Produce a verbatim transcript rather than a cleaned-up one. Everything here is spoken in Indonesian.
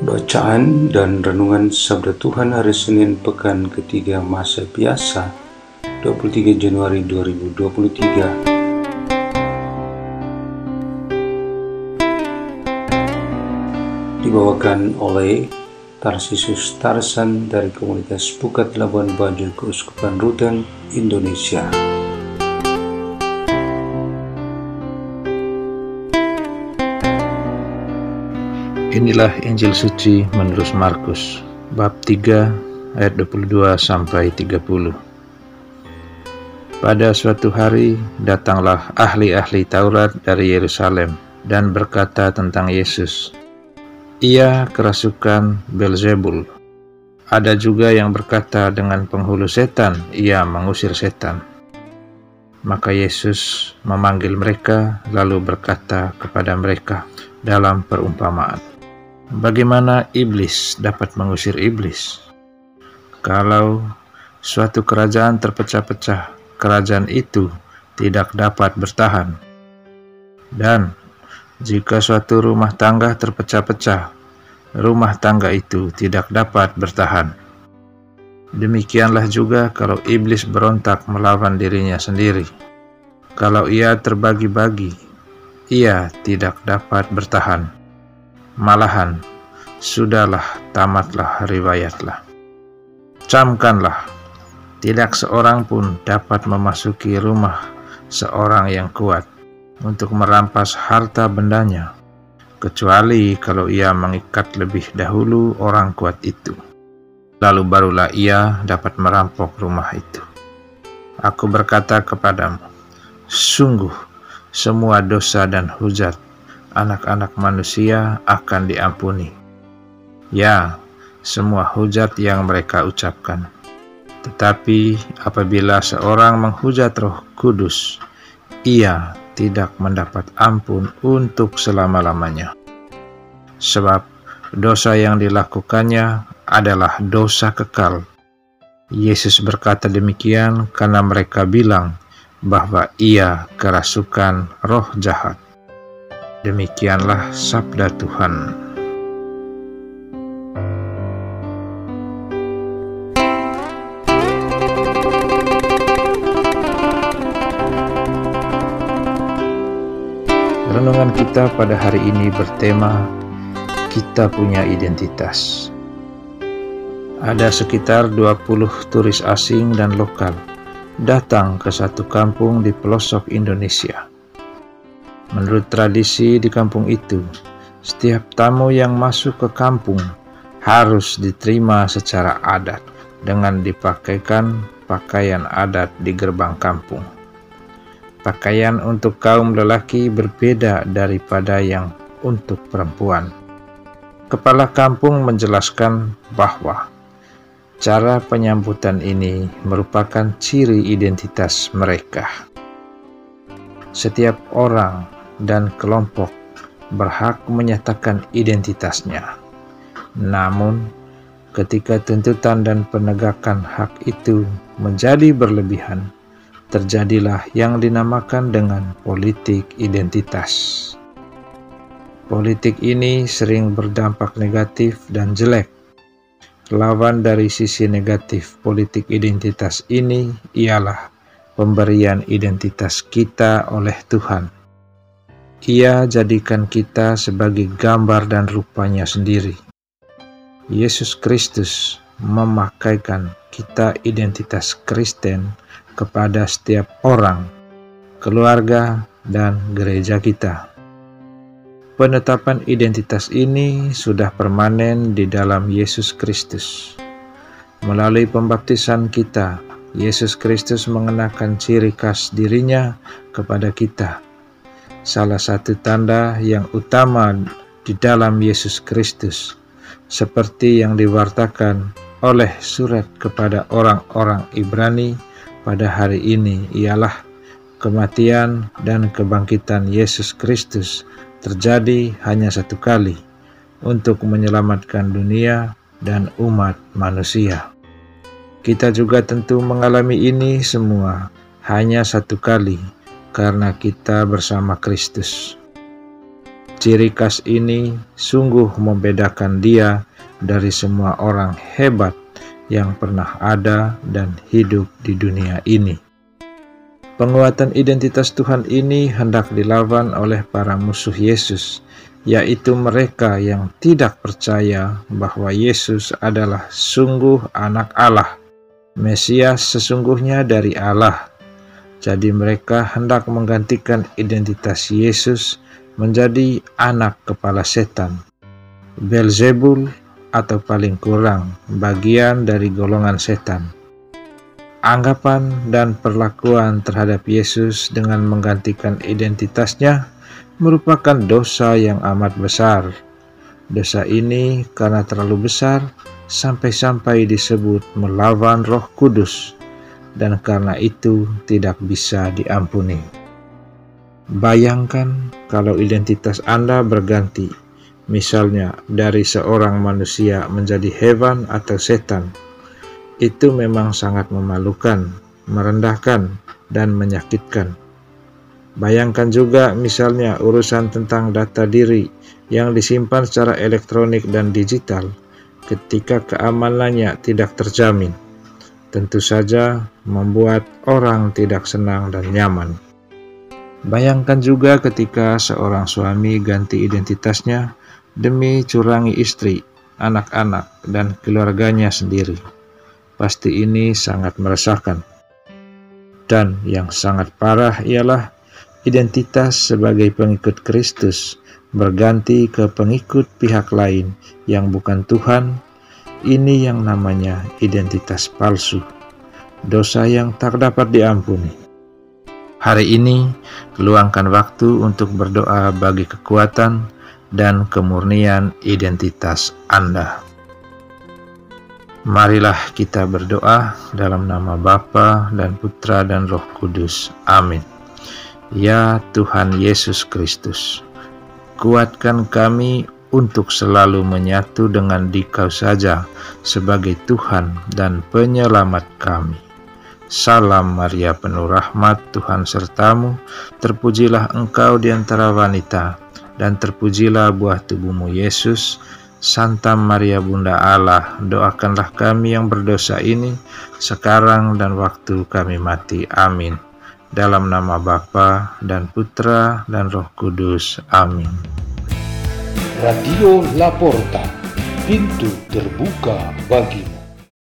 Bacaan dan renungan Sabda Tuhan hari Senin pekan ketiga masa biasa dua puluh tiga Januari dua ribu dua puluh tiga dibawakan oleh Tarsisius Tarsan dari komunitas Pukat Labuan Bajo, Keuskupan Ruteng, Indonesia. Inilah Injil Suci menurut Markus, bab tiga ayat dua puluh dua sampai tiga puluh. Pada suatu hari datanglah ahli-ahli Taurat dari Yerusalem dan berkata tentang Yesus, "Ia kerasukan Belzebul." Ada juga yang berkata, "Dengan penghulu setan ia mengusir setan." Maka Yesus memanggil mereka lalu berkata kepada mereka dalam perumpamaan, "Bagaimana iblis dapat mengusir iblis? Kalau suatu kerajaan terpecah-pecah, kerajaan itu tidak dapat bertahan. Dan jika suatu rumah tangga terpecah-pecah, rumah tangga itu tidak dapat bertahan. Demikianlah juga kalau iblis berontak melawan dirinya sendiri. Kalau ia terbagi-bagi, ia tidak dapat bertahan. Malahan, sudahlah, tamatlah, riwayatlah. Camkanlah, tidak seorang pun dapat memasuki rumah seorang yang kuat untuk merampas harta bendanya, kecuali kalau ia mengikat lebih dahulu orang kuat itu. Lalu barulah ia dapat merampok rumah itu. Aku berkata kepadamu, sungguh semua dosa dan hujat anak-anak manusia akan diampuni, ya, semua hujat yang mereka ucapkan. Tetapi apabila seorang menghujat Roh Kudus, ia tidak mendapat ampun untuk selama-lamanya. Sebab dosa yang dilakukannya adalah dosa kekal." Yesus berkata demikian karena mereka bilang bahwa ia kerasukan roh jahat. Demikianlah sabda Tuhan. Renungan kita pada hari ini bertema "Kita Punya Identitas". Ada sekitar dua puluh turis asing dan lokal datang ke satu kampung di pelosok Indonesia. Menurut tradisi di kampung itu, setiap tamu yang masuk ke kampung harus diterima secara adat dengan dipakaikan pakaian adat di gerbang kampung. Pakaian untuk kaum lelaki berbeda daripada yang untuk perempuan. Kepala kampung menjelaskan bahwa cara penyambutan ini merupakan ciri identitas mereka. Setiap orang dan kelompok berhak menyatakan identitasnya. Namun, ketika tuntutan dan penegakan hak itu menjadi berlebihan, terjadilah yang dinamakan dengan politik identitas. Politik ini sering berdampak negatif dan jelek. Lawan dari sisi negatif politik identitas ini ialah pemberian identitas kita oleh Tuhan. Ia jadikan kita sebagai gambar dan rupanya sendiri. Yesus Kristus memakaikan kita identitas Kristen kepada setiap orang, keluarga, dan gereja kita. Penetapan identitas ini sudah permanen di dalam Yesus Kristus. Melalui pembaptisan kita, Yesus Kristus mengenakan ciri khas dirinya kepada kita. Salah satu tanda yang utama di dalam Yesus Kristus, seperti yang diwartakan oleh surat kepada orang-orang Ibrani pada hari ini, ialah kematian dan kebangkitan Yesus Kristus terjadi hanya satu kali untuk menyelamatkan dunia dan umat manusia. Kita juga tentu mengalami ini semua hanya satu kali karena kita bersama Kristus. Ciri khas ini sungguh membedakan dia dari semua orang hebat yang pernah ada dan hidup di dunia ini. Penguatan identitas Tuhan ini hendak dilawan oleh para musuh Yesus, yaitu mereka yang tidak percaya bahwa Yesus adalah sungguh anak Allah, Mesias sesungguhnya dari Allah. Jadi mereka hendak menggantikan identitas Yesus menjadi anak kepala setan, Belzebul, atau paling kurang bagian dari golongan setan. Anggapan dan perlakuan terhadap Yesus dengan menggantikan identitasnya merupakan dosa yang amat besar. Dosa ini karena terlalu besar sampai-sampai disebut melawan Roh Kudus, dan karena itu tidak bisa diampuni. Bayangkan kalau identitas Anda berganti, misalnya dari seorang manusia menjadi hewan atau setan. Itu memang sangat memalukan, merendahkan, dan menyakitkan. Bayangkan juga misalnya urusan tentang data diri yang disimpan secara elektronik dan digital, ketika keamanannya tidak terjamin, tentu saja membuat orang tidak senang dan nyaman. Bayangkan juga ketika seorang suami ganti identitasnya demi curangi istri, anak-anak, dan keluarganya sendiri. Pasti ini sangat meresahkan. Dan yang sangat parah ialah identitas sebagai pengikut Kristus berganti ke pengikut pihak lain yang bukan Tuhan. Ini yang namanya identitas palsu, dosa yang tak dapat diampuni. Hari ini, luangkan waktu untuk berdoa bagi kekuatan dan kemurnian identitas Anda. Marilah kita berdoa dalam nama Bapa dan Putra dan Roh Kudus. Amin. Ya Tuhan Yesus Kristus, kuatkan kami untuk selalu menyatu dengan Dikau saja sebagai Tuhan dan penyelamat kami. Salam Maria, penuh rahmat, Tuhan sertamu, terpujilah engkau di antara wanita, dan terpujilah buah tubuhmu Yesus. Santa Maria Bunda Allah, doakanlah kami yang berdosa ini, sekarang dan waktu kami mati. Amin. Dalam nama Bapa dan Putra dan Roh Kudus. Amin. Radio La Porta, pintu terbuka bagimu.